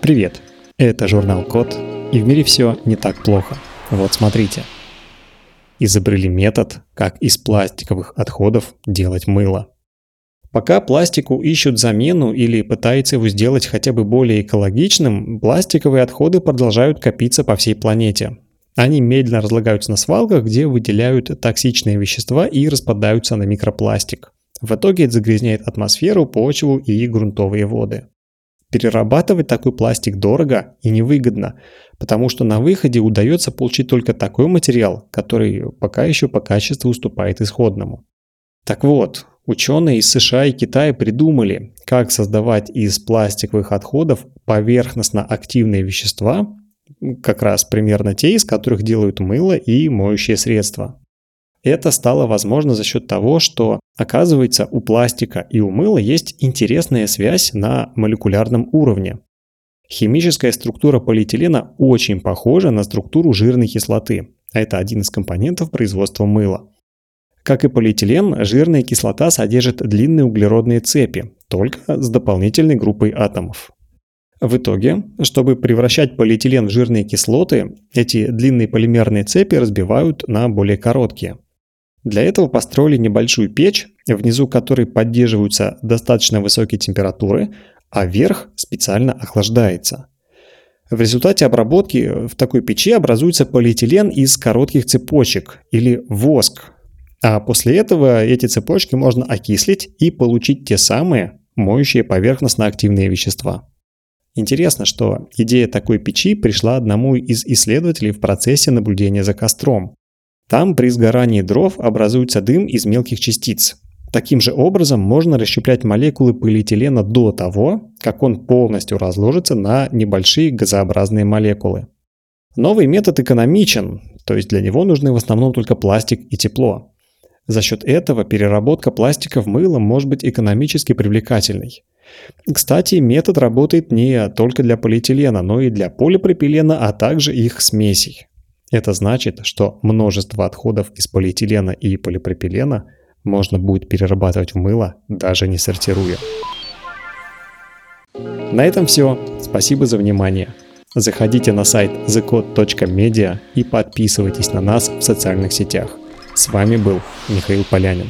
Привет! Это журнал «Код», и в мире все не так плохо. Вот смотрите. Изобрели метод, как из пластиковых отходов делать мыло. Пока пластику ищут замену или пытаются его сделать хотя бы более экологичным, пластиковые отходы продолжают копиться по всей планете. Они медленно разлагаются на свалках, где выделяют токсичные вещества и распадаются на микропластик. В итоге это загрязняет атмосферу, почву и грунтовые воды. Перерабатывать такой пластик дорого и невыгодно, потому что на выходе удается получить только такой материал, который пока еще по качеству уступает исходному. Так вот, ученые из США и Китая придумали, как создавать из пластиковых отходов поверхностно-активные вещества, как раз примерно те, из которых делают мыло и моющие средства. Это стало возможно за счет того, что, оказывается, у пластика и у мыла есть интересная связь на молекулярном уровне. Химическая структура полиэтилена очень похожа на структуру жирной кислоты, а это один из компонентов производства мыла. Как и полиэтилен, жирная кислота содержит длинные углеродные цепи, только с дополнительной группой атомов. В итоге, чтобы превращать полиэтилен в жирные кислоты, эти длинные полимерные цепи разбивают на более короткие. Для этого построили небольшую печь, внизу которой поддерживаются достаточно высокие температуры, а верх специально охлаждается. В результате обработки в такой печи образуется полиэтилен из коротких цепочек или воск. А после этого эти цепочки можно окислить и получить те самые моющие поверхностно-активные вещества. Интересно, что идея такой печи пришла одному из исследователей в процессе наблюдения за костром. Там при сгорании дров образуется дым из мелких частиц. Таким же образом можно расщеплять молекулы полиэтилена до того, как он полностью разложится на небольшие газообразные молекулы. Новый метод экономичен, то есть для него нужны в основном только пластик и тепло. За счет этого переработка пластика в мыло может быть экономически привлекательной. Кстати, метод работает не только для полиэтилена, но и для полипропилена, а также их смесей. Это значит, что множество отходов из полиэтилена и полипропилена можно будет перерабатывать в мыло, даже не сортируя. На этом все. Спасибо за внимание. Заходите на сайт thecode.media и подписывайтесь на нас в социальных сетях. С вами был Михаил Полянин.